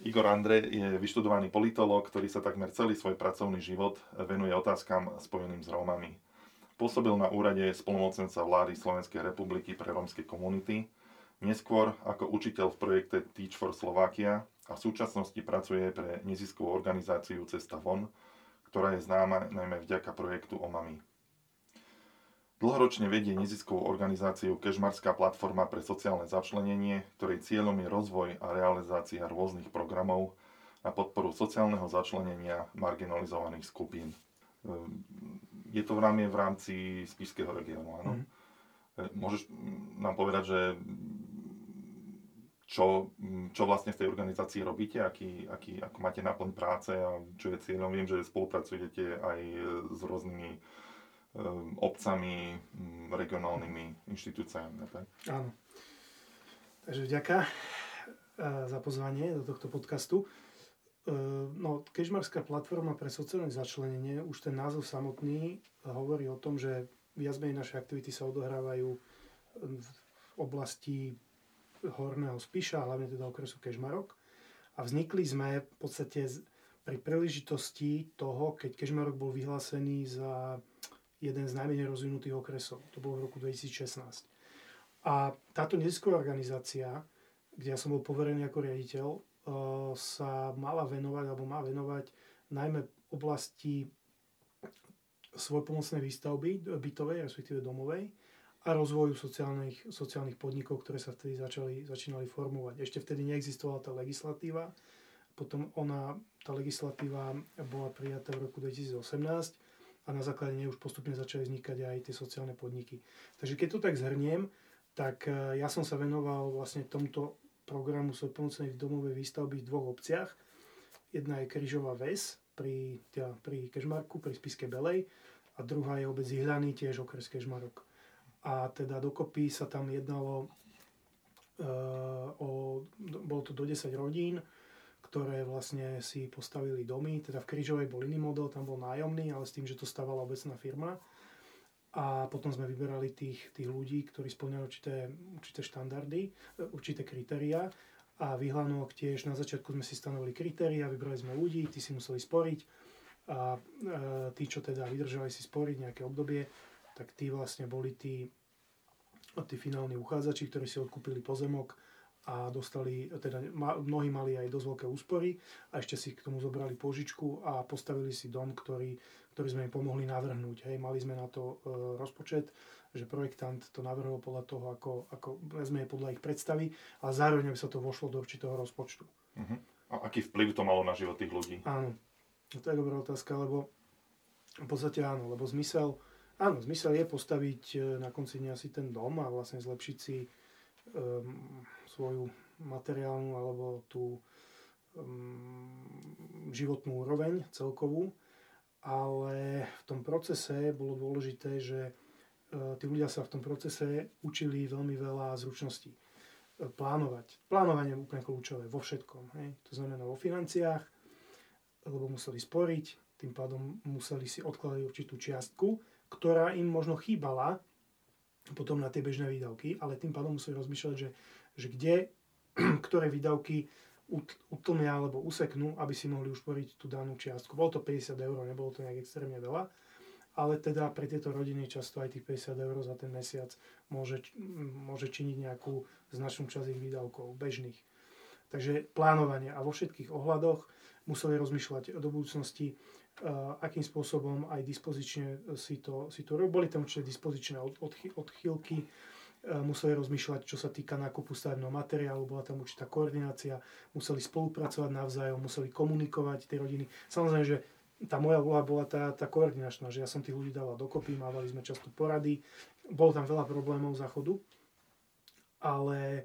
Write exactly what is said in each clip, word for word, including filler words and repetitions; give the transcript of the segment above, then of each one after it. Igor Andre je vyštudovaný politológ, ktorý sa takmer celý svoj pracovný život venuje otázkam spojeným s Rómami. Pôsobil na úrade splnomocnenca vlády Slovenskej republiky pre rómske komunity, neskôr ako učiteľ v projekte Teach for Slovakia a v súčasnosti pracuje pre neziskovú organizáciu Cesta von, ktorá je známa najmä vďaka projektu Omamy. Dlhoročne vedie neziskovú organizáciu Kežmarská platforma pre sociálne začlenenie, ktorej cieľom je rozvoj a realizácia rôznych programov na podporu sociálneho začlenenia marginalizovaných skupín. Je to v rámci, v rámci Spišského regiónu, áno? Mm. Môžeš nám povedať, že čo, čo vlastne v tej organizácii robíte, aký, aký, ako máte náplň práce a čo je cieľom? Viem, že spolupracujete aj s rôznymi obcami, regionálnymi inštitúciami. Tak? Áno. Takže vďaka za pozvanie do tohto podcastu. No, Kežmarská platforma pre sociálne začlenenie, už ten názov samotný hovorí o tom, že viac menej naše aktivity sa odohrávajú v oblasti Horného Spiša, hlavne teda okresu Kežmarok. A vznikli sme v podstate pri príležitosti toho, keď Kežmarok bol vyhlásený za jeden z najmenej rozvinutých okresov. To bolo v roku dvetisícšestnásť. A táto nezisková organizácia, kde ja som bol poverený ako riaditeľ, sa mala venovať, alebo má venovať najmä oblasti svojpomocnej výstavby bytovej, respektíve domovej a rozvoju sociálnych, sociálnych podnikov, ktoré sa vtedy začali, začínali formovať. Ešte vtedy neexistovala tá legislatíva, potom ona, tá legislatíva bola prijatá v roku dvetisícosemnásť a na základe nej už postupne začali vznikať aj tie sociálne podniky. Takže keď to tak zhrniem, tak ja som sa venoval vlastne tomuto programu svojpomocnej domovej výstavby v dvoch obciach. Jedna je Križová Ves pri, teda pri Kežmarku, pri Spišskej Belej a druhá je obec Zihľaný, tiež okres Kežmarok. A teda dokopy sa tam jednalo e, o, bolo to do desať rodín, ktoré vlastne si postavili domy. Teda v Križovej bol iný model, tam bol nájomný, ale s tým, že to stavala obecná firma. A potom sme vyberali tých, tých ľudí, ktorí spĺňali určité, určité štandardy, určité kritériá. A vyhľadnok tiež na začiatku sme si stanovili kritériá, vybrali sme ľudí, tí si museli sporiť. A e, tí, čo teda vydržali si sporiť nejaké obdobie, tak tí vlastne boli tí, tí finálni uchádzači, ktorí si odkúpili pozemok a dostali, teda mnohí mali aj dosť veľké úspory a ešte si k tomu zobrali pôžičku a postavili si dom, ktorý, ktorý sme im pomohli navrhnúť. Hej, mali sme na to e, rozpočet, že projektant to navrhol podľa toho, ako, ako sme podľa ich predstavy a zároveň sa to vošlo do určitého rozpočtu. Uh-huh. A aký vplyv to malo na život tých ľudí? Áno, to je dobrá otázka, lebo v podstate áno, lebo zmysel, áno, zmysel je postaviť na konci dňa si ten dom a vlastne zlepšiť si Um, svoju materiálnu alebo tú um, životnú úroveň celkovú, ale v tom procese bolo dôležité, že uh, tí ľudia sa v tom procese učili veľmi veľa zručností. Uh, plánovať. Plánovanie je úplne kľúčové vo všetkom. Hej? To znamená vo financiách, lebo museli sporiť, tým pádom museli si odkladať určitú čiastku, ktorá im možno chýbala potom na tie bežné výdavky, ale tým pádom museli rozmýšľať, že, že kde, ktoré výdavky utlmia alebo useknú, aby si mohli ušporiť tú danú čiastku. Bolo to päťdesiat eur, nebolo to nejak extrémne veľa, ale teda pre tieto rodiny často aj tých päťdesiat eur za ten mesiac môže, môže činiť nejakú značnú časť ich výdavkov bežných. Takže plánovanie a vo všetkých ohľadoch museli rozmýšľať do budúcnosti, akým spôsobom aj dispozične si to, si to robili. Boli tam určite dispozičné odchýlky, museli rozmýšľať, čo sa týka nákupu stavebného materiálu, bola tam určitá koordinácia, museli spolupracovať navzájom, museli komunikovať tie rodiny. Samozrejme, že tá moja úloha bola tá, tá koordinačná, že ja som tých ľudí dala dokopy, mávali sme často porady, bolo tam veľa problémov záchodu, ale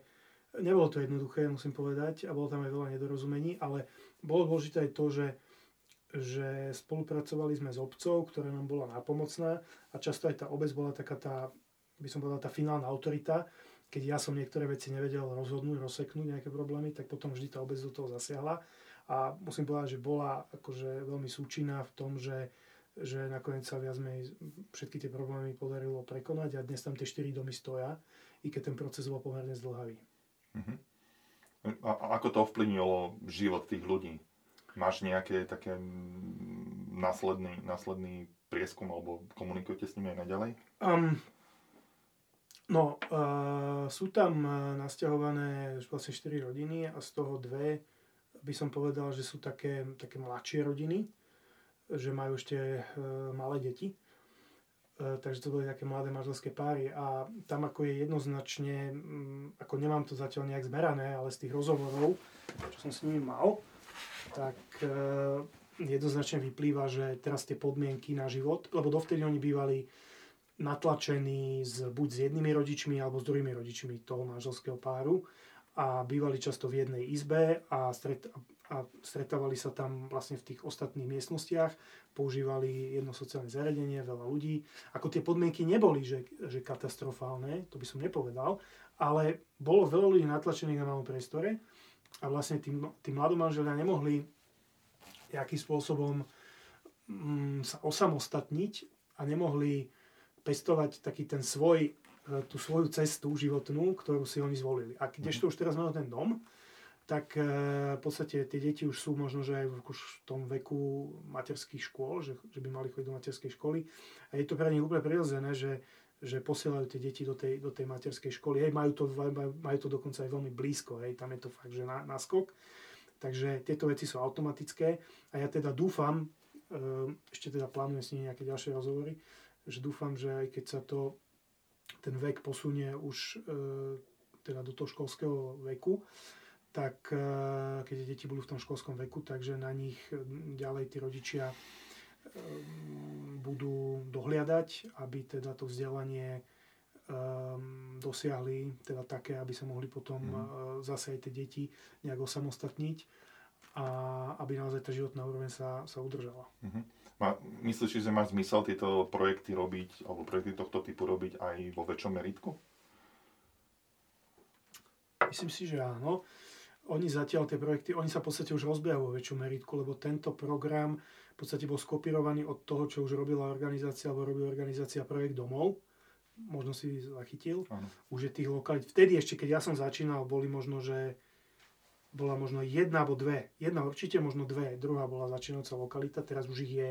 nebolo to jednoduché, musím povedať, a bolo tam aj veľa nedorozumení, ale bolo dôležité aj to, že že spolupracovali sme s obcou, ktorá nám bola nápomocná a často aj tá obec bola taká tá, by som povedal, tá finálna autorita. Keď ja som niektoré veci nevedel rozhodnúť, rozseknúť nejaké problémy, tak potom vždy tá obec do toho zasiahla a musím povedať, že bola akože veľmi súčinná v tom, že, že nakoniec sa viac menej všetky tie problémy podarilo prekonať a dnes tam tie štyri domy stoja, i keď ten proces bol pomerne zdlhavý. Mhm. A ako to ovplyvnilo život tých ľudí? Máš nejaké také následný, následný prieskum alebo komunikujete s nimi aj naďalej? Um, no, uh, sú tam nasťahované vlastne štyri rodiny a z toho dve by som povedal, že sú také, také mladšie rodiny, že majú ešte uh, malé deti. Takže to boli také mladé manželské páry a tam ako je jednoznačne, ako nemám to zatiaľ nejak zmerané, ale z tých rozhovorov, čo som s nimi mal, tak jednoznačne vyplýva, že teraz tie podmienky na život, lebo dovtedy oni bývali natlačení z, buď s jednými rodičmi alebo s druhými rodičmi toho manželského páru a bývali často v jednej izbe a stret, a stretávali sa tam vlastne v tých ostatných miestnostiach, používali jedno sociálne zariadenie, veľa ľudí. Ako tie podmienky neboli, že, že katastrofálne, to by som nepovedal, ale bolo veľa ľudí natlačených na malom priestore a vlastne tí, tí mladomanželia nemohli nejakým spôsobom mm, sa osamostatniť a nemohli pestovať taký ten svoj, tú svoju cestu životnú, ktorú si oni zvolili. A kdežto už teraz majú ten dom, tak v podstate tie deti už sú možno, že aj v tom veku materských škôl, že, že by mali chodiť do materskej školy. A je to pre nich úplne prirodzené, že, že posielajú tie deti do tej, do tej materskej školy. Hej, majú to, majú to dokonca aj veľmi blízko, hej, tam je to fakt, že na, na skok. Takže tieto veci sú automatické a ja teda dúfam, ešte teda plánujem s nimi nejaké ďalšie rozhovory, že dúfam, že aj keď sa to, ten vek posunie už teda do toho školského veku, tak keď deti budú v tom školskom veku, takže na nich ďalej tí rodičia budú dohliadať, aby teda to vzdelanie dosiahli teda také, aby sa mohli potom mm. zase aj tie deti nejak osamostatniť a aby naozaj tá životná úroveň sa, sa udržala. Mm-hmm. Myslíš, že má zmysel tieto projekty robiť, alebo projekty tohto typu robiť aj vo väčšom meritku? Myslím si, že áno. Oni zatiaľ tie projekty, oni sa v podstate už rozbiehajú vo väčšom meritku, lebo tento program v podstate bol skopírovaný od toho, čo už robila organizácia, alebo robila organizácia Projekt domov. Možno si zachytil. Áno. Už je tých lokalít. Vtedy ešte, keď ja som začínal, boli možno, že bola možno jedna alebo dve. Jedna určite, možno dve. Druhá bola začínajúca lokalita. Teraz už ich je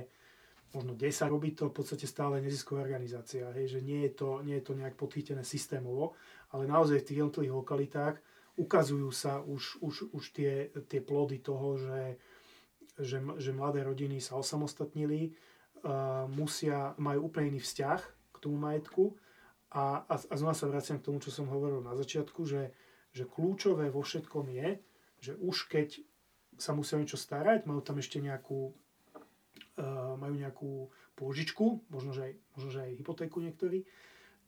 možno desať. Robí to v podstate stále nezisková organizácia. Hej, že nie je to, nie je to nejak podchytené systémovo, ale naozaj v tých jednotlivých lokalitách ukazujú sa už, už, už tie, tie plody toho, že, že, že mladé rodiny sa osamostatnili, uh, musia, majú úplne iný vzťah k tomu majetku a, a, a znova sa vraciam k tomu, čo som hovoril na začiatku, že, že kľúčové vo všetkom je, že už keď sa musia niečo starať, majú tam ešte nejakú, uh, majú nejakú pôžičku, možno že, aj, možno, že aj hypotéku niektorí,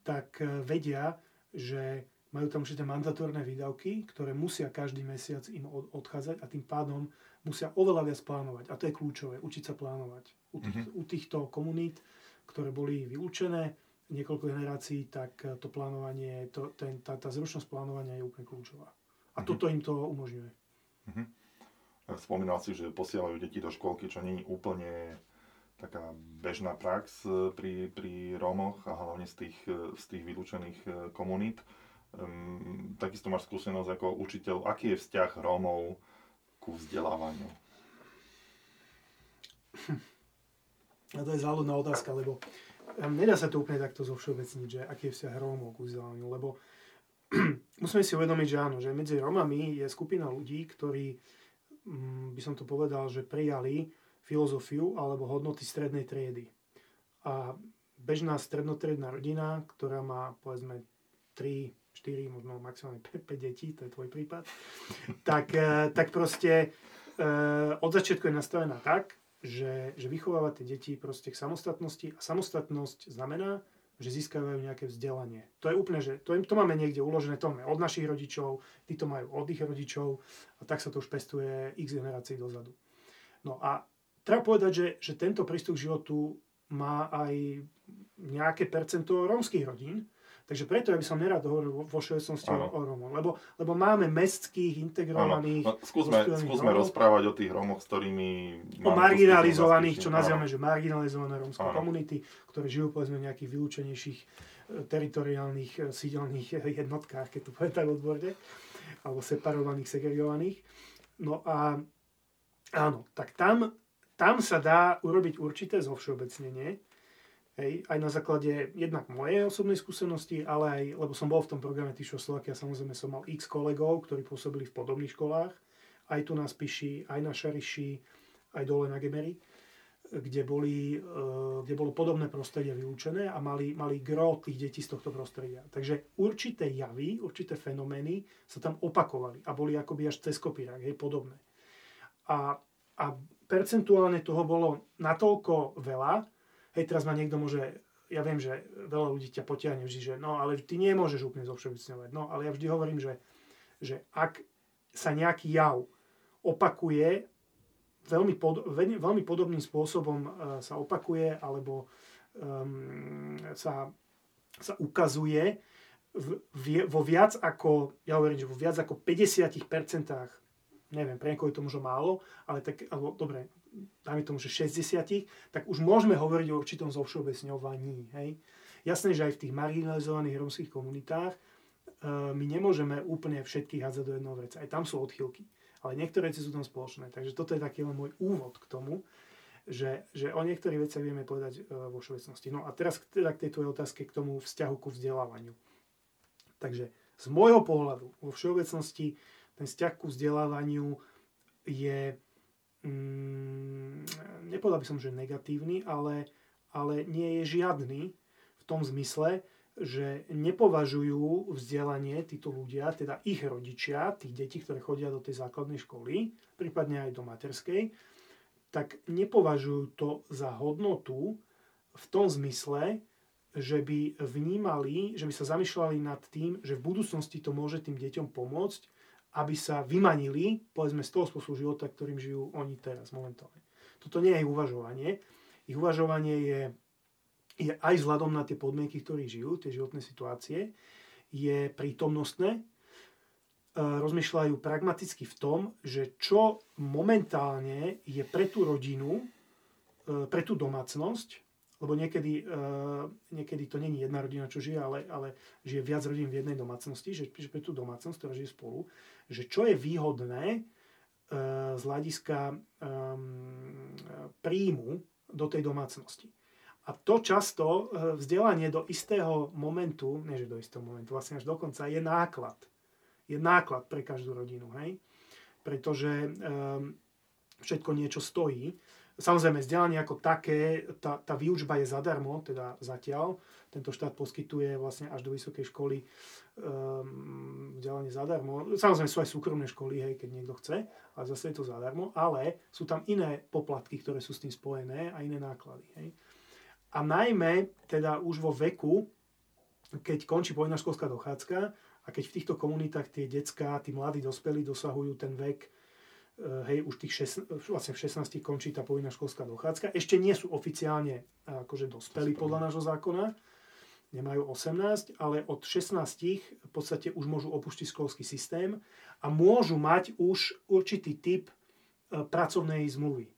tak uh, vedia, že majú tam určite mandatórne výdavky, ktoré musia každý mesiac im odchádzať a tým pádom musia oveľa viac plánovať. A to je kľúčové, učiť sa plánovať. U, tých, mm-hmm. u týchto komunít, ktoré boli vylúčené niekoľko generácií, tak to plánovanie, to, ten, tá, tá zručnosť plánovania je úplne kľúčová. A mm-hmm. toto im to umožňuje. Mm-hmm. Spomínal si, že posielajú deti do škôlky, čo nie je úplne taká bežná prax pri, pri Rómoch a hlavne z tých, z tých vylúčených komunít. Um, takisto máš skúsenosť ako učiteľ. Aký je vzťah Rómov ku vzdelávaniu? A to je záľudná otázka, lebo nedá sa to úplne takto zovšeobecniť, že aký je vzťah Rómov ku vzdelávaniu, lebo musíme si uvedomiť, že áno, že medzi Rómami je skupina ľudí, ktorí, by som to povedal, že prijali filozofiu alebo hodnoty strednej triedy. A bežná strednotriedna rodina, ktorá má, povedzme, tri štyri, možno maximálne päť detí, to je tvoj prípad, tak, tak proste od začiatku je nastavená tak, že, že vychováva tie deti proste k samostatnosti a samostatnosť znamená, že získavajú nejaké vzdelanie. To je úplne, že to, to máme niekde uložené, to máme od našich rodičov, tí to majú od ich rodičov a tak sa to už pestuje x generácií dozadu. No a treba povedať, že, že tento prístup k životu má aj nejaké percento rómskych rodín. Takže preto ja by som nerad hovoril vo všeobecnosti o Rómoch, lebo, lebo máme mestských, integrovaných... No, skúsme, skúsme rozprávať o tých Rómoch, s ktorými... O marginalizovaných, čo nazývame, že marginalizované rómske komunity, ktoré žijú povedzme v nejakých vylúčenejších teritoriálnych sídelných jednotkách, keď to povedať odborne. alebo separovaných, segregovaných. No a áno, tak tam, tam sa dá urobiť určité zovšeobecnenie, hej, aj na základe jednak mojej osobnej skúsenosti, ale aj, lebo som bol v tom programe Teach for Slovakia, samozrejme som mal x kolegov, ktorí pôsobili v podobných školách, aj tu na Spiši, aj na Šariši, aj dole na Gemeri, kde, boli, kde bolo podobné prostredie vylúčené a mali, mali gro tých detí z tohto prostredia. Takže určité javy, určité fenomény sa tam opakovali a boli akoby až cez kopírák, hej, podobné. A, a percentuálne toho bolo natoľko veľa. Hej, teraz ma niekto môže, ja viem, že veľa ľudí ťa potiahne vždy, že no, ale ty nemôžeš úplne zovšeobecňovať. No, ale ja vždy hovorím, že, že ak sa nejaký jav opakuje, veľmi, pod, veľmi podobným spôsobom sa opakuje, alebo um, sa, sa ukazuje v, v, vo viac ako, ja hovorím, že vo viac ako päťdesiat percent, neviem, pre niekoho je to možno málo, ale tak, alebo dobre, dajme tomu, že šesťdesiat, tak už môžeme hovoriť o určitom zovšeobecňovaní. Hej? Jasné, že aj v tých marginalizovaných romských komunitách e, my nemôžeme úplne všetkých hádzať do jedného vreca. Aj tam sú odchýlky, ale niektoré veci sú tam spoločné. Takže toto je taký len môj úvod k tomu, že, že o niektorých veciach vieme povedať e, vo všeobecnosti. No a teraz teda k tejto otázke, k tomu vzťahu ku vzdelávaniu. Takže z môjho pohľadu vo všeobecnosti ten vzťah ku vzdelávaniu je... Mm, nepovedal by som, že negatívny, ale, ale nie je žiadny v tom zmysle, že nepovažujú vzdelanie títo ľudia, teda ich rodičia, tých detí, ktoré chodia do tej základnej školy, prípadne aj do materskej, tak nepovažujú to za hodnotu v tom zmysle, že by vnímali, že by sa zamýšľali nad tým, že v budúcnosti to môže tým deťom pomôcť, aby sa vymanili, povedzme, z toho spôsobu života, ktorým žijú oni teraz momentálne. Toto nie je ich uvažovanie. Ich uvažovanie je, je aj vzhľadom na tie podmienky, ktorých žijú, tie životné situácie, je prítomnostné. Rozmýšľajú pragmaticky v tom, že čo momentálne je pre tú rodinu, pre tú domácnosť, lebo niekedy, niekedy to není jedna rodina, čo žije, ale, ale žije viac rodín v jednej domácnosti, že pre tú domácnosť, ktorá žije spolu, že čo je výhodné z hľadiska príjmu do tej domácnosti. A to často vzdelanie do istého momentu, neže do istého momentu, vlastne až do konca, je náklad. Je náklad pre každú rodinu, hej? Pretože všetko niečo stojí. Samozrejme, vzdelanie ako také, tá, tá výučba je zadarmo, teda zatiaľ. Tento štát poskytuje vlastne až do vysokej školy um, vzdelanie zadarmo. Samozrejme, sú aj súkromné školy, hej, keď niekto chce, ale zase je to zadarmo. Ale sú tam iné poplatky, ktoré sú s tým spojené a iné náklady. Hej. A najmä, teda už vo veku, keď končí povinná školská dochádzka a keď v týchto komunitách tie decká, tí mladí dospelí dosahujú ten vek, hej, už tých šest, vlastne v šestnástich končí tá povinná školská dochádzka. Ešte nie sú oficiálne akože dospelí podľa nášho zákona. Nemajú osemnásť, ale od šestnástich v podstate už môžu opustiť školský systém a môžu mať už určitý typ pracovnej zmluvy.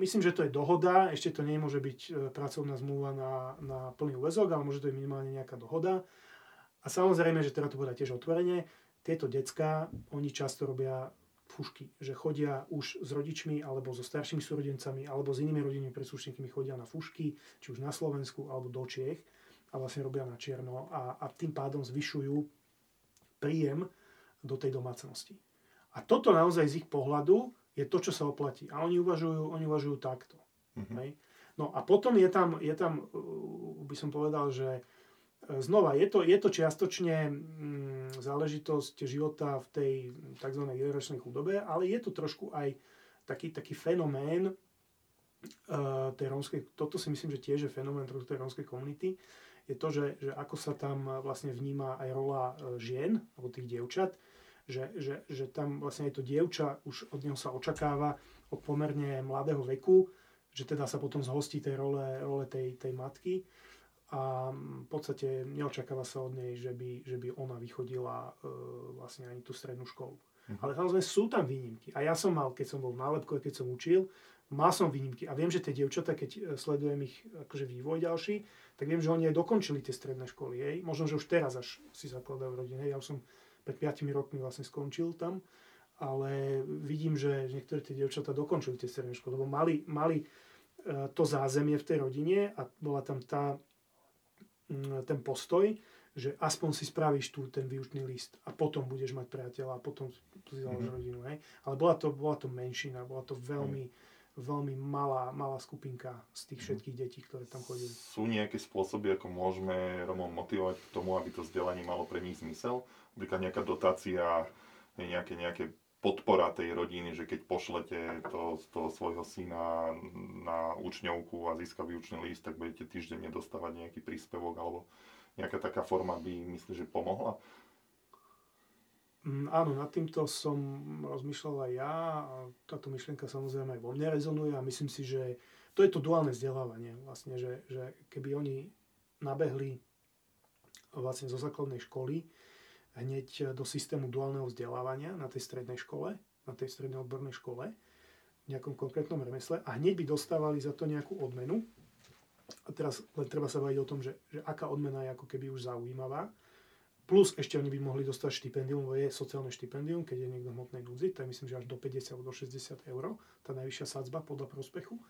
Myslím, že to je dohoda. Ešte to nemôže byť pracovná zmluva na, na plný úväzok, ale môže to byť minimálne nejaká dohoda. A samozrejme, že teda to bude tiež otvorene. Tieto decká, oni často robia fúšky, že chodia už s rodičmi alebo so staršími súrodencami alebo s inými rodinnými príslušníkmi chodia na fúšky, či už na Slovensku alebo do Čiech a vlastne robia na čierno a, a tým pádom zvyšujú príjem do tej domácnosti. A toto naozaj z ich pohľadu je to, čo sa oplatí. A oni uvažujú, oni uvažujú takto. Mm-hmm. Hej? No a potom je tam, je tam, by som povedal, že znova, je to, je to čiastočne mm, záležitosť života v tej tzv. Generačnej chudobe, ale je to trošku aj taký, taký fenomén uh, tej rómskej, toto si myslím, že tiež je fenomén tej rómskej komunity, je to, že, že ako sa tam vlastne vníma aj rola žien, alebo tých dievčat, že, že, že tam vlastne aj to dievča, už od neho sa očakáva od pomerne mladého veku, že teda sa potom zhostí tej role, role tej, tej matky. A v podstate neočakáva sa od nej, že by, že by ona vychodila e, vlastne ani tú strednú školu. Mhm. Ale samozrejme sú tam výnimky. A ja som mal, keď som bol v nálepkové, keď som učil, mal som výnimky. A viem, že tie dievčatá, keď sledujem ich akože vývoj ďalší, tak viem, že oni aj dokončili tie stredné školy. Hej. Možno, že už teraz až si zakladajú rodiny. Ja už som pred piatimi rokmi vlastne skončil tam, ale vidím, že niektoré tie dievčatá dokončili tie stredné školy, lebo mali, mali to zázemie v tej rodine a bola tam tá, ten postoj, že aspoň si spravíš tu ten výučný list a potom budeš mať priateľa a potom si založíš mm-hmm. rodinu. Hej? Ale bola to, bola to menšina, bola to veľmi, mm. veľmi malá, malá skupinka z tých všetkých detí, ktoré tam chodili. Sú nejaké spôsoby, ako môžeme Romom motivovať k tomu, aby to vzdelanie malo pre nich zmysel? Napríklad nejaká dotácia, nejaké, nejaké podpora tej rodiny, že keď pošlete to, toho svojho syna na učňovku a získa výučný list, tak budete týždenne dostávať nejaký príspevok alebo nejaká taká forma by, myslím, že pomohla? Mm, áno, nad týmto som rozmýšľal aj ja. Táto myšlienka samozrejme aj vo mne rezonuje a myslím si, že to je to duálne vzdelávanie. Vlastne, že, že keby oni nabehli vlastne zo základnej školy hneď do systému duálneho vzdelávania na tej strednej škole, na tej strednej odbornej škole, v nejakom konkrétnom remesle a hneď by dostávali za to nejakú odmenu. A teraz len treba sa baviť o tom, že, že aká odmena je ako keby už zaujímavá. Plus ešte oni by mohli dostať štipendium, lebo je sociálne štipendium, keď je niekto v hmotnej núdzi, tak myslím, že až do päťdesiat do šesťdesiat eur, tá najvyššia sadzba podľa prospechu. E,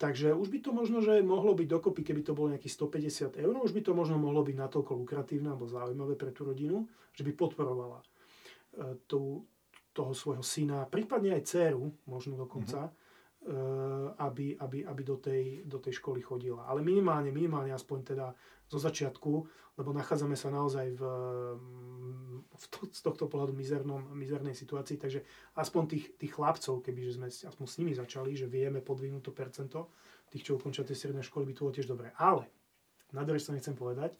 takže už by to možno, že mohlo byť dokopy, keby to bolo nejakých stopäťdesiat eur, už by to možno mohlo byť natoľko lukratívne alebo zaujímavé pre tú rodinu, že by podporovala e, tú, toho svojho syna, prípadne aj dcéru, možno dokonca, mm-hmm. Aby, aby, aby do tej, do tej školy chodila. Ale minimálne, minimálne aspoň teda zo začiatku, lebo nachádzame sa naozaj v, v to, z tohto pohľadu mizernom, mizernej situácii, takže aspoň tých, tých chlapcov, kebyže sme aspoň s nimi začali, že vieme podvinúť to percento tých, čo ukončia tie stredné školy, by to bolo tiež dobré. Ale, na druhej strane chcem povedať,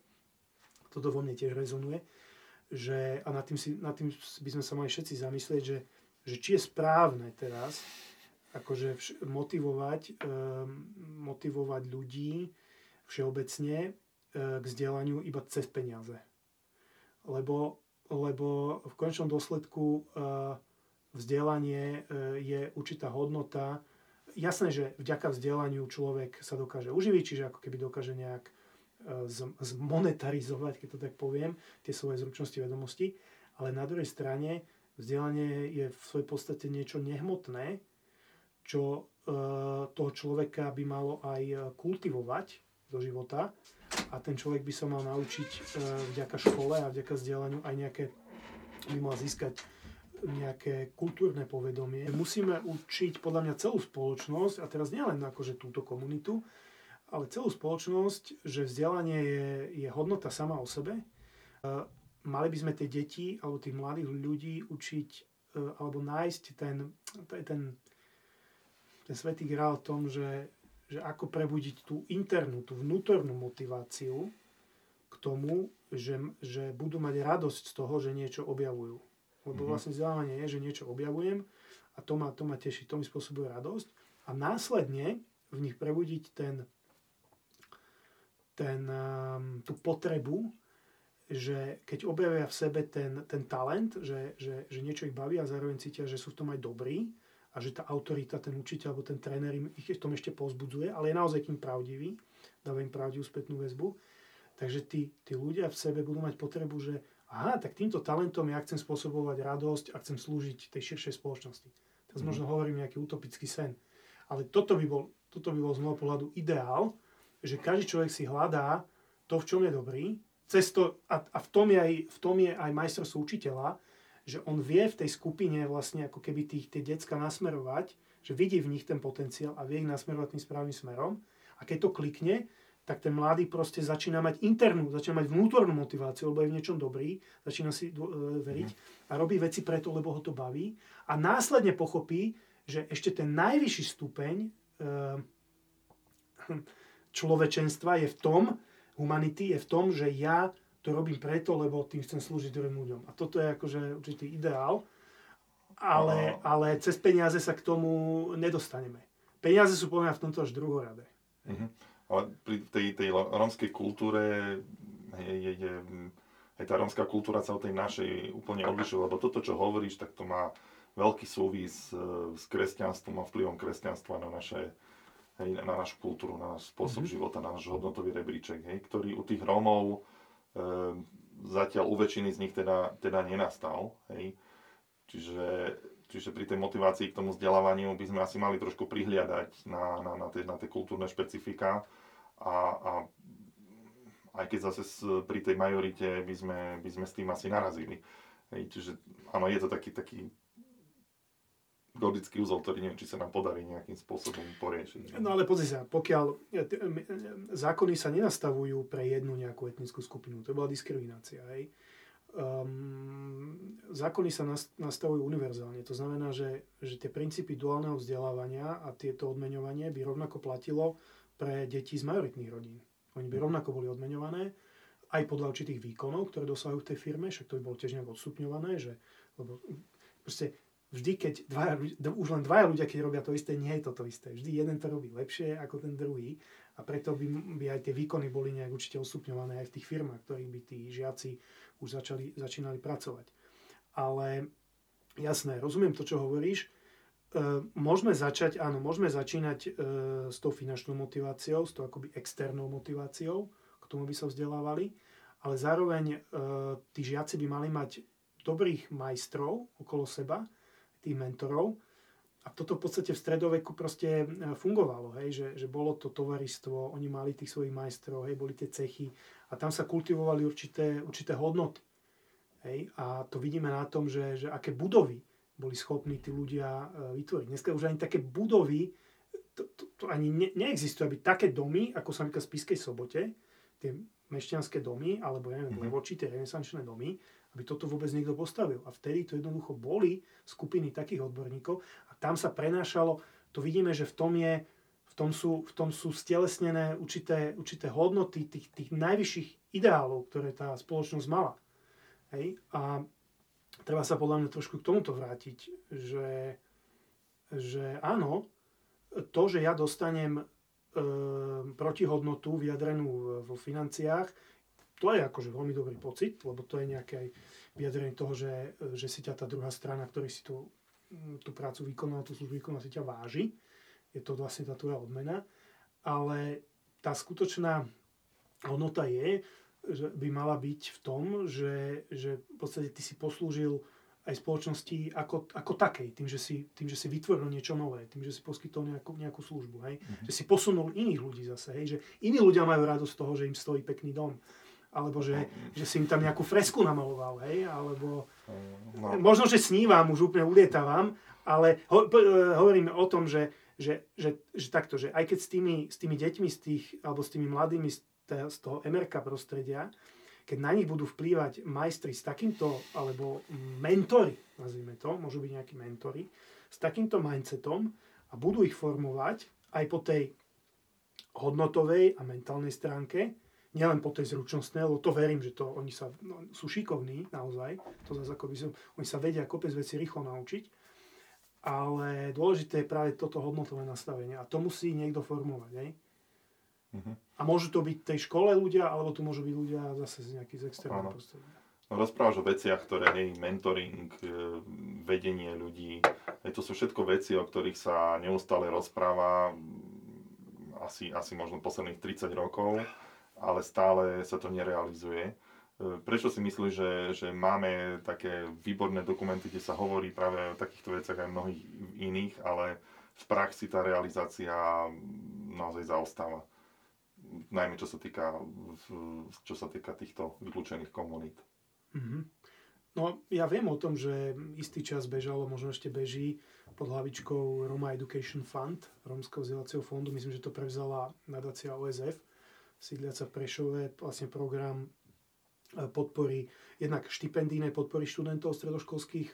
toto vo mne tiež rezonuje, že, a nad tým, si, nad tým by sme sa mali všetci zamyslieť, že, že či je správne teraz akože vš- motivovať, e, motivovať ľudí všeobecne e, k vzdelaniu iba cez peniaze. Lebo, lebo v konečnom dôsledku e, vzdelanie e, je určitá hodnota. Jasné, že vďaka vzdelaniu človek sa dokáže uživiť, čiže ako keby dokáže nejak e, z- zmonetarizovať, keď to tak poviem, tie svoje zručnosti, vedomosti. Ale na druhej strane vzdelanie je v svojej podstate niečo nehmotné, čo e, toho človeka by malo aj kultivovať do života a ten človek by sa mal naučiť e, vďaka škole a vďaka vzdelaniu aj nejaké, by mal získať nejaké kultúrne povedomie. Musíme učiť podľa mňa celú spoločnosť, a teraz nielen akože túto komunitu, ale celú spoločnosť, že vzdelanie je, je hodnota sama o sebe. E, mali by sme tie deti alebo tých mladých ľudí učiť e, alebo nájsť ten, ten ten svätý grál v tom, že, že ako prebudiť tú internú, tú vnútornú motiváciu k tomu, že, že budú mať radosť z toho, že niečo objavujú. Lebo mm-hmm. vlastne vzdelávanie je, že niečo objavujem a to ma, to ma teší, to mi spôsobuje radosť. A následne v nich prebudiť ten, ten, tú potrebu, že keď objavia v sebe ten, ten talent, že, že, že niečo ich baví a zároveň cítia, že sú v tom aj dobrí, a že tá autorita, ten učiteľ alebo ten tréner im ich v tom ešte povzbudzuje, ale je naozaj kým pravdivý, dáva im pravdivú spätnú väzbu. Takže tí, tí ľudia v sebe budú mať potrebu, že aha, tak týmto talentom ja chcem spôsobovať radosť a chcem slúžiť tej širšej spoločnosti. Teraz mm. možno hovorím nejaký utopický sen. Ale toto by bol, toto by bol z môjho pohľadu ideál, že každý človek si hľadá to, v čom je dobrý, cesto, a, a v tom je aj, v tom je aj majstrovstvo učiteľa, že on vie v tej skupine vlastne ako keby tých, tie decka nasmerovať, že vidí v nich ten potenciál a vie ich nasmerovať tým správnym smerom. A keď to klikne, tak ten mladý proste začína mať internú, začína mať vnútornú motiváciu, lebo je v niečom dobrý, začína si uh, veriť a robí veci preto, lebo ho to baví. A následne pochopí, že ešte ten najvyšší stupeň uh, človečenstva je v tom, humanity je v tom, že ja to robím preto, lebo tým chcem slúžiť druhým ľuďom. A toto je akože určitý ideál, ale, ale cez peniaze sa k tomu nedostaneme. Peniaze sú podľa mňa v tomto až druhoradé. Mhm. Ale pri tej, tej romskej kultúre, hej, je, hej, tá romská kultúra sa od tej našej úplne odlišuje, lebo toto, čo hovoríš, tak to má veľký súvis s kresťanstvom a vplyvom kresťanstva na naše, hej, na našu kultúru, na náš spôsob mhm. života, na náš hodnotový rebríček, hej, ktorý u tých Rómov zatiaľ u väčšiny z nich teda, teda nenastal. Hej. Čiže, čiže pri tej motivácii k tomu vzdelávaniu by sme asi mali trošku prihliadať na, na, na, tie, na tie kultúrne špecifika a, a aj keď zase s, pri tej majorite by sme, by sme s tým asi narazili. Hej. Čiže áno, je to taký, taký gordický uzol, ktorý neviem, či sa nám podarí nejakým spôsobom poriešiť. No ale pozri sa, pokiaľ t- m- zákony sa nenastavujú pre jednu nejakú etnickú skupinu, to bola diskriminácia, hej. Um, zákony sa nas- nastavujú univerzálne, to znamená, že, že tie princípy duálneho vzdelávania a tieto odmeňovanie by rovnako platilo pre deti z majoritných rodín. Oni by rovnako boli odmeňované, aj podľa určitých výkonov, ktoré dosahujú v tej firme, však to by bolo tiež nejak odstupňované, že lebo proste vždy, keď dvaja, už len dvaja ľudia, keď robia to isté, nie je to to isté. Vždy jeden to robí lepšie ako ten druhý a preto by, by aj tie výkony boli nejak určite osupňované aj v tých firmách, ktorých by tí žiaci už začali, začínali pracovať. Ale jasné, rozumiem to, čo hovoríš. E, môžeme začať, áno, môžeme začínať e, s tou finančnou motiváciou, s tou akoby externou motiváciou, k tomu by sa vzdelávali, ale zároveň e, tí žiaci by mali mať dobrých majstrov okolo seba, tých mentorov. A toto v podstate v stredoveku proste fungovalo, hej, že, že bolo to tovaristvo, oni mali tých svojich majstrov, hej, boli tie cechy a tam sa kultivovali určité, určité hodnoty. Hej. A to vidíme na tom, že, že aké budovy boli schopní tí ľudia vytvoriť. Dneska už ani také budovy, to, to, to ani ne, neexistuje, aby také domy, ako sa napríklad v Spišskej Sobote, tie mešťanské domy, alebo ja neviem, Levoči, tie renesančné domy, aby toto vôbec niekto postavil. A vtedy to jednoducho boli skupiny takých odborníkov a tam sa prenášalo, to vidíme, že v tom, je, v tom, sú, v tom sú stelesnené určité, určité hodnoty tých, tých najvyšších ideálov, ktoré tá spoločnosť mala. Hej? A treba sa podľa mňa trošku k tomuto vrátiť, že, že áno, to, že ja dostanem e, protihodnotu vyjadrenú vo financiách, to je akože veľmi dobrý pocit, lebo to je nejaké vyjadrenie toho, že, že si ťa tá druhá strana, ktorý si tú, tú prácu vykonal, tú službu vykonal, si ťa váži. Je to vlastne tá tvoja odmena. Ale tá skutočná hodnota je, že by mala byť v tom, že, že v podstate ty si poslúžil aj spoločnosti ako, ako takej, tým že, si, tým, že si vytvoril niečo nové, tým, že si poskytol nejakú, nejakú službu. Hej? Mhm. Že si posunul iných ľudí zase. Hej? Že iní ľudia majú radosť z toho, že im stojí pekný dom. Alebo že, že si im tam nejakú fresku namaloval, hej, alebo no. Možno, že snívam, už úplne ulietávam, ale ho, hovoríme o tom, že, že, že, že takto, že aj keď s tými, s tými deťmi, z tých, alebo s tými mladými z toho em er ká prostredia, keď na nich budú vplývať majstri s takýmto, alebo mentori, nazvime to, môžu byť nejakí mentori, s takýmto mindsetom a budú ich formovať aj po tej hodnotovej a mentálnej stránke, nielen po tej zručnostnej, lebo to verím, že to oni sa, no, sú šikovní naozaj, to zase ako by som, oni sa vedia kopec veci rýchlo naučiť, ale dôležité je práve toto hodnotové nastavenie a to musí niekto formovať. Hej? Uh-huh. A môžu to byť v tej škole ľudia, alebo tu môžu byť ľudia zase z nejakých externých prostredia. No, rozprávaš o veciach, ktoré je mentoring, vedenie ľudí, to sú všetko veci, o ktorých sa neustále rozpráva asi, asi možno posledných tridsať rokov. Ale stále sa to nerealizuje. Prečo si myslíš, že, že máme také výborné dokumenty, kde sa hovorí práve o takýchto veciach aj mnohých iných, ale v praxi tá realizácia naozaj zaostáva? Najmä čo sa týka, čo sa týka týchto vylúčených komunít. Mm-hmm. No ja viem o tom, že istý čas bežalo, možno ešte beží pod hlavičkou Roma Education Fund, Romského vzdelávacieho fondu, myslím, že to prevzala nadácia ó es ef, sídliaca v Prešove, vlastne program podpory, jednak štipendijnej podpory študentov stredoškolských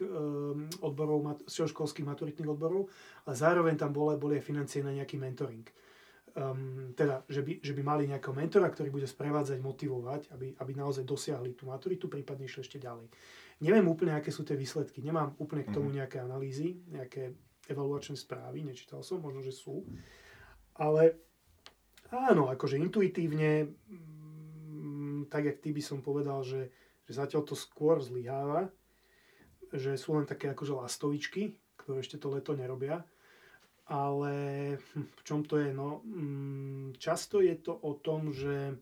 odborov, stredoškolských maturitných odborov, ale zároveň tam boli, boli aj financie na nejaký mentoring. Um, teda, že by, že by mali nejakého mentora, ktorý bude sprevádzať, motivovať, aby, aby naozaj dosiahli tú maturitu, prípadne išli ešte ďalej. Neviem úplne, aké sú tie výsledky, nemám úplne k tomu nejaké analýzy, nejaké evaluačné správy, nečítal som, možno, že sú, ale áno, akože intuitívne, tak jak ty by som povedal, že, že zatiaľ to skôr zlyháva, že sú len také akože lastovičky, ktoré ešte to leto nerobia, ale v čom to je? No, často je to o tom, že,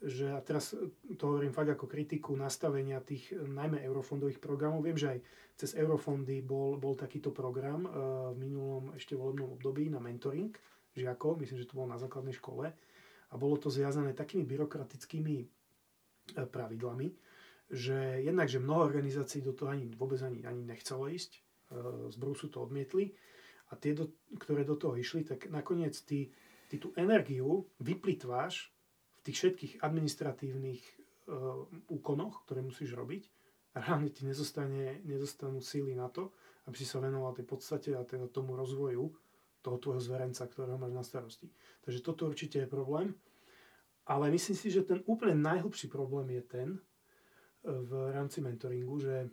že a teraz to hovorím fakt ako kritiku nastavenia tých najmä eurofondových programov. Viem, že aj cez eurofondy bol, bol takýto program e, v minulom ešte volebnom období na mentoring žiakov, myslím, že to bolo na základnej škole a bolo to zviazané takými byrokratickými pravidlami, že jednak, že mnoho organizácií do toho ani, vôbec ani, ani nechcelo ísť, e, z brusu to odmietli a tie, do, ktoré do toho išli, tak nakoniec ty, ty tú energiu vyplitváš v tých všetkých administratívnych e, úkonoch, ktoré musíš robiť, a reálne ti nezostane, nezostanú síly na to, aby si sa venoval tej podstate a teda tomu rozvoju toho tvojho zverenca, ktorého máš na starosti. Takže toto určite je problém. Ale myslím si, že ten úplne najhlbší problém je ten v rámci mentoringu, že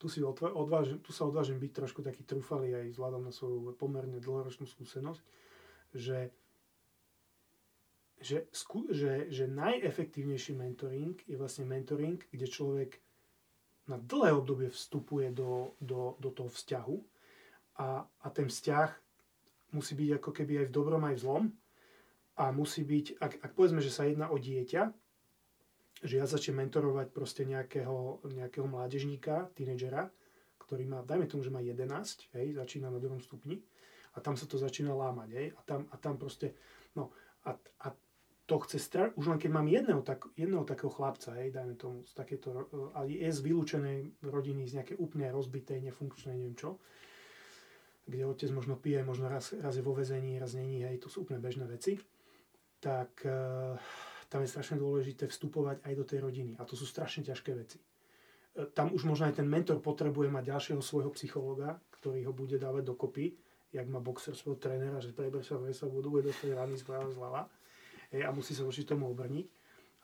tu, si odvážim, tu sa odvážim byť trošku taký trúfalý aj vzhľadom na svoju pomerne dlhoročnú skúsenosť, že Že, že, že najefektívnejší mentoring je vlastne mentoring, kde človek na dlhé obdobie vstupuje do, do, do toho vzťahu a, a ten vzťah musí byť ako keby aj v dobrom, aj v zlom a musí byť, ak, ak povedzme, že sa jedná o dieťa, že ja začnem mentorovať proste nejakého, nejakého mládežníka, tínedžera, ktorý má, dajme tomu, že má jedenásť, hej, začína na druhom stupni a tam sa to začína lámať, hej, a tam, a tam proste, no a, a to chce strach, už len keď mám jedného, tak, jedného takého chlapca, hej, dajme tomu, z takéto, ale je z vylúčenej rodiny, z nejakej úplne rozbitej, nefunkčnej, neviem čo, kde otec možno pije, možno raz, raz je vo väzení, raz není, hej, to sú úplne bežné veci, tak e, tam je strašne dôležité vstupovať aj do tej rodiny a to sú strašne ťažké veci. E, tam už možno aj ten mentor potrebuje mať ďalšieho svojho psychologa, ktorý ho bude dávať dokopy, jak má boxer svojho trénera, že preber sa vesa, bude dostať rány zprava zľava, a musí sa voči tomu obrniť,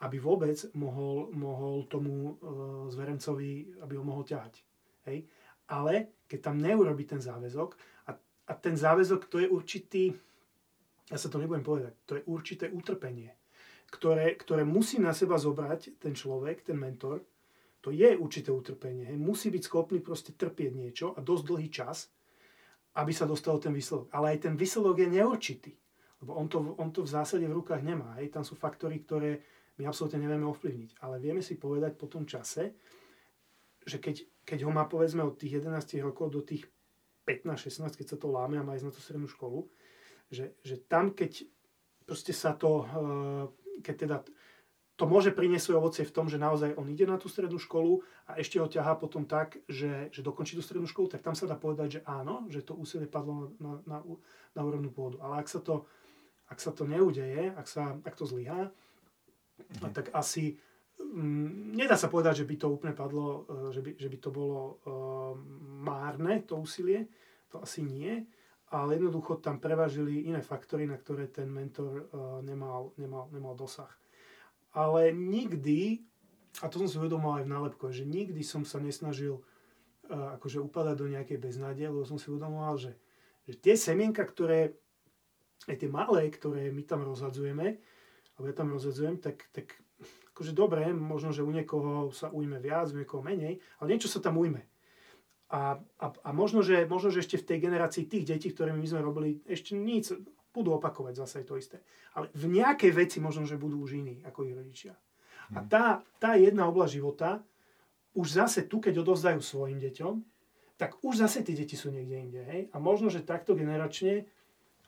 aby vôbec mohol, mohol tomu e, zverencovi, aby ho mohol ťahať. Hej. Ale keď tam neurobi ten záväzok, a, a ten záväzok to je určitý, ja sa to nebudem povedať, to je určité utrpenie, ktoré, ktoré musí na seba zobrať ten človek, ten mentor, to je určité utrpenie, hej. Musí byť schopný proste trpieť niečo a dosť dlhý čas, aby sa dostal ten výsledok. Ale aj ten výsledok je neurčitý. Lebo on to, on to v zásade v rukách nemá. Hej. Tam sú faktory, ktoré my absolútne nevieme ovplyvniť. Ale vieme si povedať po tom čase, že keď, keď ho má povedzme od tých jedenásť rokov do tých pätnásť šestnásť, keď sa to láme a má ísť na tú strednú školu, že, že tam, keď proste sa to, keď teda to môže priniesť svoje ovocie v tom, že naozaj on ide na tú strednú školu a ešte ho ťahá potom tak, že, že dokončí tú strednú školu, tak tam sa dá povedať, že áno, že to úsilie padlo na, na, na úrovnú pôdu. Ale ak sa to, ak sa to neudeje, ak, sa, ak to zlyhá, mhm. tak asi m, nedá sa povedať, že by to úplne padlo, že by, že by to bolo um, márne, to úsilie, to asi nie. Ale jednoducho tam prevažili iné faktory, na ktoré ten mentor uh, nemal, nemal, nemal dosah. Ale nikdy, a to som si uvedomoval aj v nálepkove, že nikdy som sa nesnažil uh, akože upadať do nejakej beznádeje, lebo som si uvedomoval, že, že tie semienka, ktoré, aj tie malé, ktoré my tam rozhadzujeme, alebo ja tam rozhadzujem, tak, tak akože dobre, možno, že u niekoho sa ujme viac, u niekoho menej, ale niečo sa tam ujme. A, a, a možno, že, možno, že ešte v tej generácii tých detí, ktorými my sme robili, ešte nič, budú opakovať zase to isté. Ale v nejakej veci možno, že budú už iní ako ich rodičia. A tá, tá jedna oblasť života, už zase tu, keď odovzdajú svojim deťom, tak už zase tie deti sú niekde inde. Hej? A možno, že takto generačne,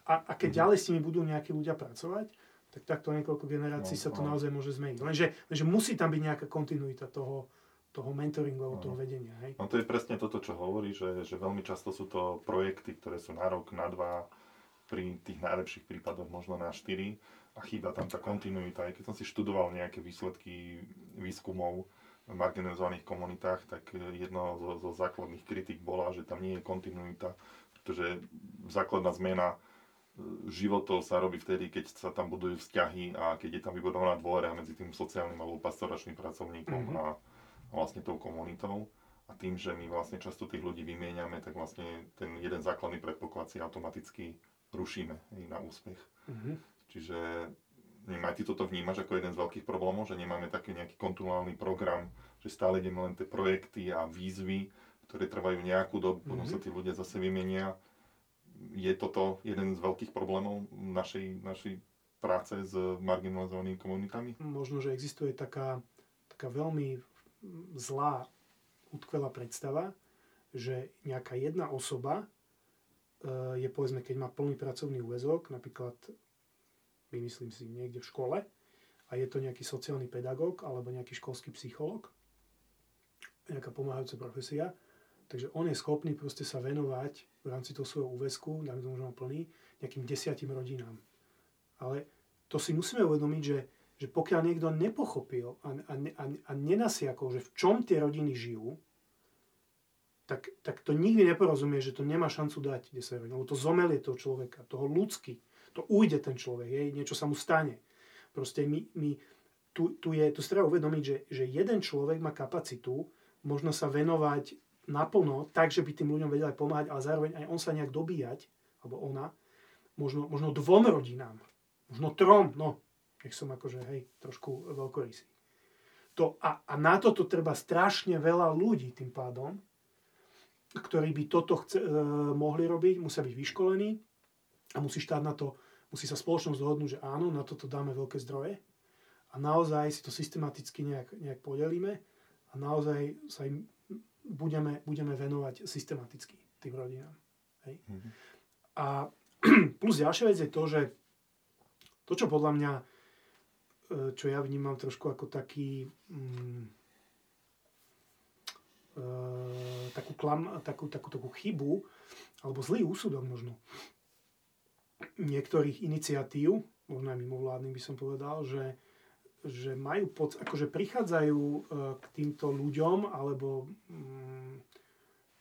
a, a keď mm. ďalej s nimi budú nejakí ľudia pracovať, tak takto niekoľko generácií no, sa to no. naozaj môže zmeniť. Lenže, lenže musí tam byť nejaká kontinuita toho, toho mentoringu alebo no. toho vedenia. Hej? No to je presne toto, čo hovorí, že, že veľmi často sú to projekty, ktoré sú na rok, na dva, pri tých najlepších prípadoch možno na štyri a chýba tam tá kontinuita. Aj keď som si študoval nejaké výsledky výskumov v marginalizovaných komunitách, tak jedno zo, zo základných kritík bola, že tam nie je kontinuita, pretože základná zmena životov sa robí vtedy, keď sa tam budujú vzťahy a keď je tam vybudovaná dôvera medzi tým sociálnym alebo pastoračným pracovníkom mm-hmm. a vlastne tou komunitou. A tým, že my vlastne často tých ľudí vymieňame, tak vlastne ten jeden základný predpoklad si automaticky rušíme na úspech. Mm-hmm. Čiže neviem, aj ty toto vnímaš ako jeden z veľkých problémov, že nemáme taký nejaký kontinuálny program, že stále ideme len tie projekty a výzvy, ktoré trvajú nejakú dobu, mm-hmm. potom sa tí ľudia zase vymenia. Je toto jeden z veľkých problémov našej, našej práce s marginalizovanými komunitami? Možno, že existuje taká, taká veľmi zlá, utkvelá predstava, že nejaká jedna osoba je, povedzme, keď má plný pracovný úväzok, napríklad, my myslím si, niekde v škole, a je to nejaký sociálny pedagóg alebo nejaký školský psychológ, nejaká pomáhajúca profesia, takže on je schopný proste sa venovať v rámci toho svojho úväzku, dajme tomu, že má plný, nejakým desiatim rodinám. Ale to si musíme uvedomiť, že, že pokiaľ niekto nepochopil a, a, a, a nenasiakol, že v čom tie rodiny žijú, Tak, tak to nikdy neporozumie, že to nemá šancu dať desať rodín, lebo to zomelie toho človeka, toho ľudský, to ujde ten človek, hej, niečo sa mu stane. Proste my, my tu, tu je, tu si treba uvedomiť, že, že jeden človek má kapacitu možno sa venovať naplno, tak, že by tým ľuďom vedel aj pomáhať, ale zároveň aj on sa nejak dobíjať, alebo ona, možno, možno dvom rodinám, možno trom, no, nech som akože, hej, trošku veľkorysý. To, a, a na toto treba strašne veľa ľudí tým pádom, ktorí by toto chce, e, mohli robiť, musia byť vyškolení a musí štát na to, musí sa spoločnosť dohodnúť, že áno, na toto dáme veľké zdroje a naozaj si to systematicky nejak, nejak podelíme a naozaj sa im budeme, budeme venovať systematicky tým rodinám. Hej? Mm-hmm. A plus ďalšia vec je to, že to, čo podľa mňa, e, čo ja vnímam trošku ako taký... Mm, Takú, klam, takú, takú, takú chybu alebo zlý úsudok možno niektorých iniciatív, možno aj mimovládnych by som povedal, že, že majú pod, akože prichádzajú k týmto ľuďom alebo mm,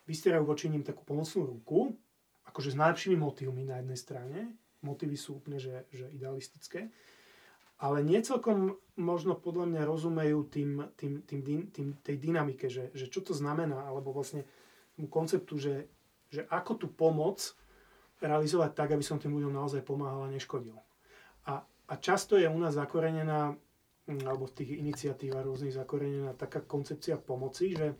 vystierajú voči nim takú pomocnú ruku, akože s najlepšími motívmi na jednej strane. Motívy sú úplne že, že idealistické, ale nie celkom možno podľa mňa rozumejú tým, tým, tým, tým, tej dynamike, že, že čo to znamená, alebo vlastne tomu konceptu, že, že ako tú pomoc realizovať tak, aby som tým ľuďom naozaj pomáhal a neškodil. A, a často je u nás zakorenená, alebo v tých iniciatívach rôznych zakorenená taká koncepcia pomoci, že,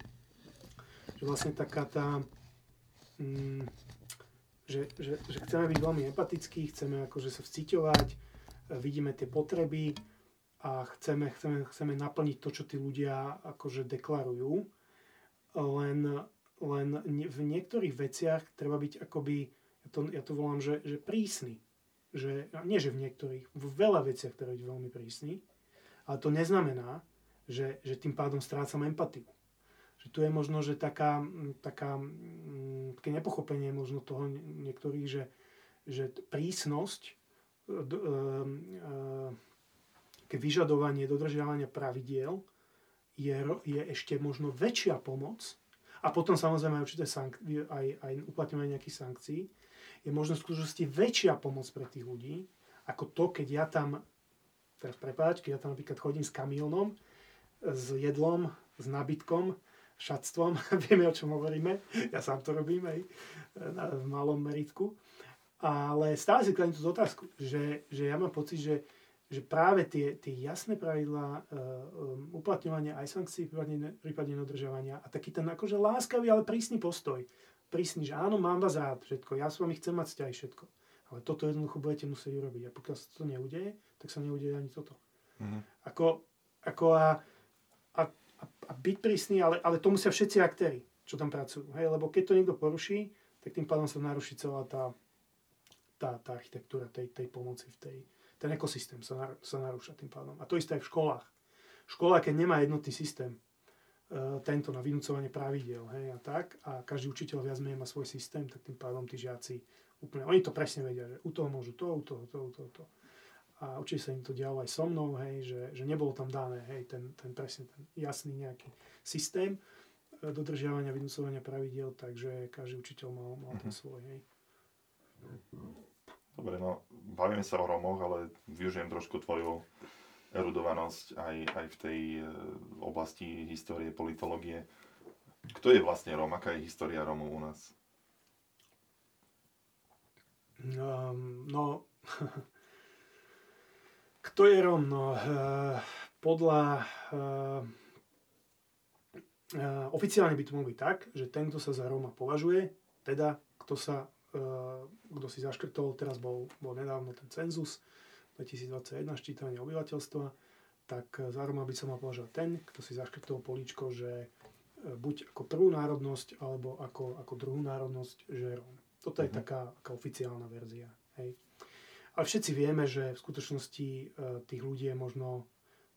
že vlastne taká tá... Mm, že, že, že chceme byť veľmi empatickí, chceme akože sa vciťovať, vidíme tie potreby a chceme, chceme, chceme naplniť to, čo tí ľudia akože deklarujú. Len, len v niektorých veciach treba byť akoby, ja to, ja to volám, že, že prísny. Že, nie, že v niektorých, v veľa veciach treba byť veľmi prísny, ale to neznamená, že, že tým pádom strácam empatiu. Že tu je možno, že taká, taká, také nepochopenie možno toho niektorých, že, že prísnosť ke vyžadovanie dodržiavania pravidiel je, je ešte možno väčšia pomoc a potom samozrejme aj určité sankcie, aj, aj uplatňovanie nejakých sankcií je možno v skutočnosti väčšia pomoc pre tých ľudí ako to, keď ja tam teraz prepáč, keď ja tam napríklad chodím s kamionom, s jedlom, s nabytkom, šatstvom vieme, o čom hovoríme, ja sám to robím aj v malom meritku. Ale stále si kladím tú otázku, že, že ja mám pocit, že, že práve tie, tie jasné pravidlá um, uplatňovania aj sankcií, prípadne, prípadne nedodržiavania a taký ten akože láskavý, ale prísny postoj. Prísny, že áno, mám vás rád všetko, ja s vami chcem mať vzťah všetko. Ale toto jednoducho budete musieť urobiť. A pokiaľ sa to neudeje, tak sa neudeje ani toto. Mhm. Ako, ako a, a, a, a byť prísny, ale, ale to musia všetci aktéri, čo tam pracujú. Hej? Lebo keď to niekto poruší, tak tým pádom sa naruší celá tá Tá, tá architektúra tej, tej pomoci, v tej, ten ekosystém sa, nar, sa narúša tým pádom. A to isté aj v školách. Škola, keď nemá jednotný systém, e, tento na vynúcovanie pravidiel, hej, a tak, a každý učiteľ viac menej má svoj systém, tak tým pádom tí žiaci úplne, oni to presne vedia, že u toho môžu to, u toho, to, u toho, to. A určite sa im to dialo aj so mnou, hej, že, že nebolo tam dané, hej, ten, ten presne ten jasný nejaký systém e, dodržiavania, vynúcovania pravidiel, takže každý učiteľ mal, mal ten svoj, hej. Dobre, no bavíme sa o Romoch, ale využijem trošku tvoju erudovanosť aj, aj v tej oblasti histórie, politológie. Kto je vlastne Rom? Aká je história Romov u nás? Um, no, kto je Rom? No, uh, podľa... Uh, uh, oficiálne by to mohlo byť tak, že ten, kto sa za Roma považuje, teda kto sa... kto si zaškrtol, teraz bol, bol nedávno ten cenzus, dvetisícdvadsaťjeden ščítanie obyvateľstva, tak zároveň by som mal považovať ten, kto si zaškrtol políčko, že buď ako prvú národnosť, alebo ako, ako druhú národnosť, že Róm. Toto je mhm. taká, taká oficiálna verzia. Hej. Ale všetci vieme, že v skutočnosti tých ľudí je možno,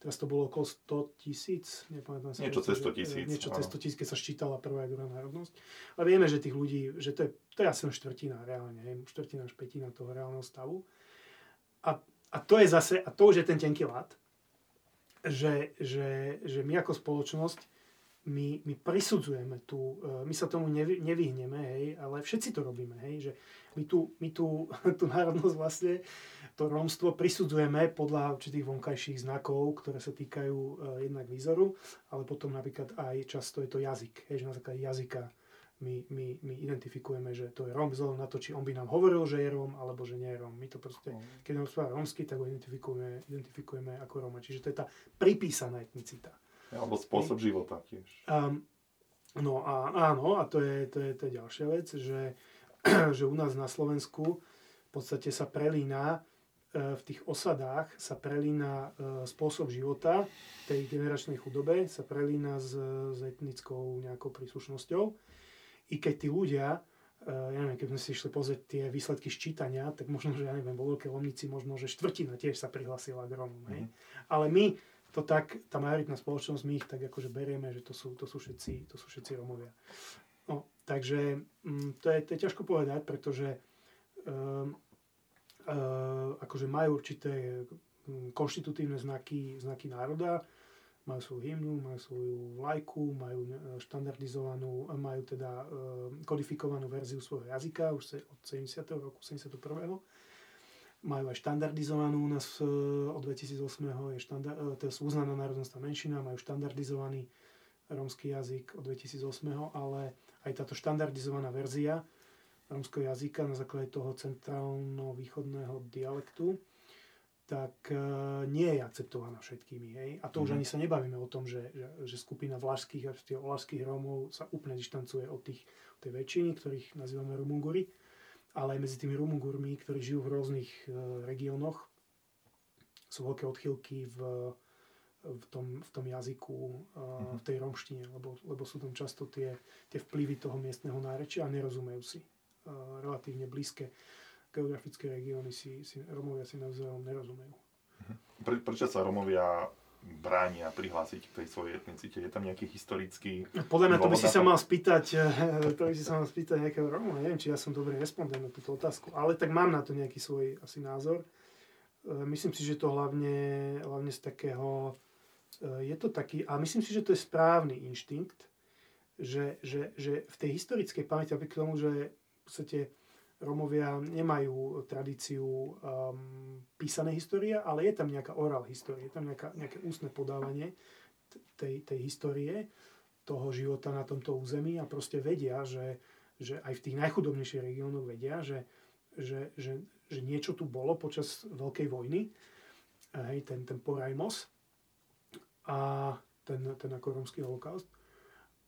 teraz to bolo okolo sto tisíc, nepamätám sa. Niečo cez sto tisíc. Niečo cez sto tisíc, keď sa ščítala prvá a druhá národnosť. Ale vieme, že tých ľudí, že to je, to je asi štvrtina reálne, hej, štvrtina až pätina toho reálneho stavu. A, a to je zase, a to už je ten tenký ľad, že, že, že my ako spoločnosť, my, my prisudzujeme tu, my sa tomu nevy, nevyhneme, hej, ale všetci to robíme, hej, že my tu, my tu, tú národnosť vlastne, to rómstvo prisudzujeme podľa určitých vonkajších znakov, ktoré sa týkajú jednak výzoru, ale potom napríklad aj často je to jazyk. Hej, že na základe jazyka my, my, my identifikujeme, že to je Róm, vzhľadom na to, či on by nám hovoril, že je Róm, alebo že nie je Róm. My to proste, keď nám spáva rómsky, tak ho identifikujeme, identifikujeme ako Róma. Čiže to je tá pripísaná etnicita. Alebo spôsob hej. života tiež. Um, no a, áno, a to je, to je, to je ďalšia vec, že, že u nás na Slovensku v podstate sa prelína v tých osadách sa prelína spôsob života, tej generačnej chudobe sa prelína s, s etnickou nejakou príslušnosťou. I keď tí ľudia, ja neviem, keď sme si išli pozrieť tie výsledky ščítania, tak možno, že ja neviem, vo Veľkej Lomnici možno, že štvrtina tiež sa prihlasila k Rómom. Mm. Ale my to tak, tá majoritná spoločnosť, my ich tak akože berieme, že to sú, to sú všetci, to sú všetci Rómovia. No, takže to je, to je ťažko povedať, pretože um, Uh, akože majú určité konštitutívne znaky, znaky národa, majú svoju hymnu, majú svoju vlajku, majú štandardizovanú, majú teda uh, kodifikovanú verziu svojho jazyka už se, od sedemdesiateho roku, sedemdesiateho prvého Majú aj štandardizovanú, u nás uh, od dvetisícosem je štandard, uh, teda uznaná národnostná menšina, majú štandardizovaný rómsky jazyk od dvetisícosem ale aj táto štandardizovaná verzia rómskeho jazyka na základe toho centrálno-východného dialektu, tak nie je akceptovaná všetkými. Hej? A to mm. už ani sa nebavíme o tom, že, že skupina vlašských a olašských Rómov sa úplne dištancuje od tých, tej väčšiny, ktorých nazývame Romungori, ale aj medzi tými Romungormi, ktorí žijú v rôznych e, regiónoch, sú veľké odchýlky v, v, tom, v tom jazyku, e, mm. v tej romštine, lebo, lebo sú tam často tie, tie vplyvy toho miestneho nárečia a nerozumejú si. Relatívne blízke geografické regióny si, si Romovia si navzájom nerozumejú. Pre, prečo sa Romovia bránia prihlásiť k tej svojej etnicite? Je tam nejaký historický... Podľa mňa to by si sa mal spýtať, to by si sa mal spýtať nejakého Róma. Neviem, či ja som dobre respondent na túto otázku, ale tak mám na to nejaký svoj asi názor. Myslím si, že to hlavne, hlavne z takého... Je to taký... A myslím si, že to je správny inštinkt, že, že, že v tej historickej pamäti, aby k tomu, že v podstate Romovia nemajú tradíciu um, písanej histórie, ale je tam nejaká orál histórie, je tam nejaká, nejaké ústne podávanie tej, tej histórie, toho života na tomto území a proste vedia, že, že aj v tých najchudobnejších regiónoch vedia, že, že, že, že niečo tu bolo počas Veľkej vojny, hej, ten, ten Porajmos a ten, ten ako rómsky holokaust.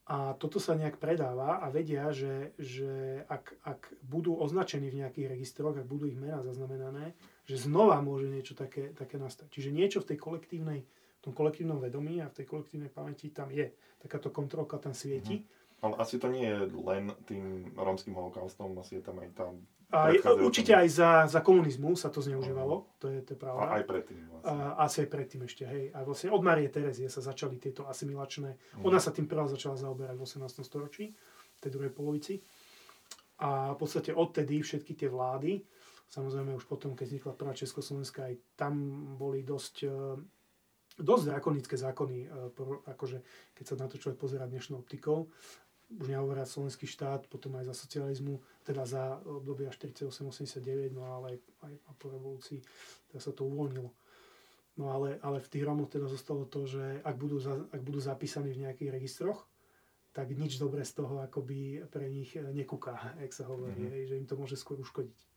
A toto sa nejak predáva a vedia, že, že ak, ak budú označení v nejakých registroch, ak budú ich mená zaznamenané, že znova môže niečo také, také nastať. Čiže niečo v tej kolektívnej, v tom kolektívnom vedomí a v tej kolektívnej pamäti tam je. Takáto kontrolka tam svieti. Mhm. Ale asi to nie je len tým rómskym holokaustom, asi je tam aj tam... A je, určite aj za, za komunizmu sa to zneužívalo, to je, to je pravda. A aj predtým vlastne. A, asi aj predtým ešte, hej. A vlastne od Marie Terzie sa začali tieto asimilačné, mm. ona sa tým prvá začala zaoberať v osemnástom storočí, v tej druhej polovici. A v podstate odtedy všetky tie vlády, samozrejme už potom, keď vznikla prvá Československá, aj tam boli dosť, dosť drakonické zákony, akože keď sa na to človek pozerá dnešnou optikou, už nehovoriac slovenský štát, potom aj za socializmu, teda za obdobia štyridsaťosem osemdesiatdeväť, no ale aj, aj po revolúcii teda sa to uvoľnilo. No ale, ale v tých Rómoch teda zostalo to, že ak budú, za, ak budú zapísaní v nejakých registroch, tak nič dobré z toho akoby pre nich nekúká, jak sa hovorí, mm-hmm. že im to môže skôr uškodiť.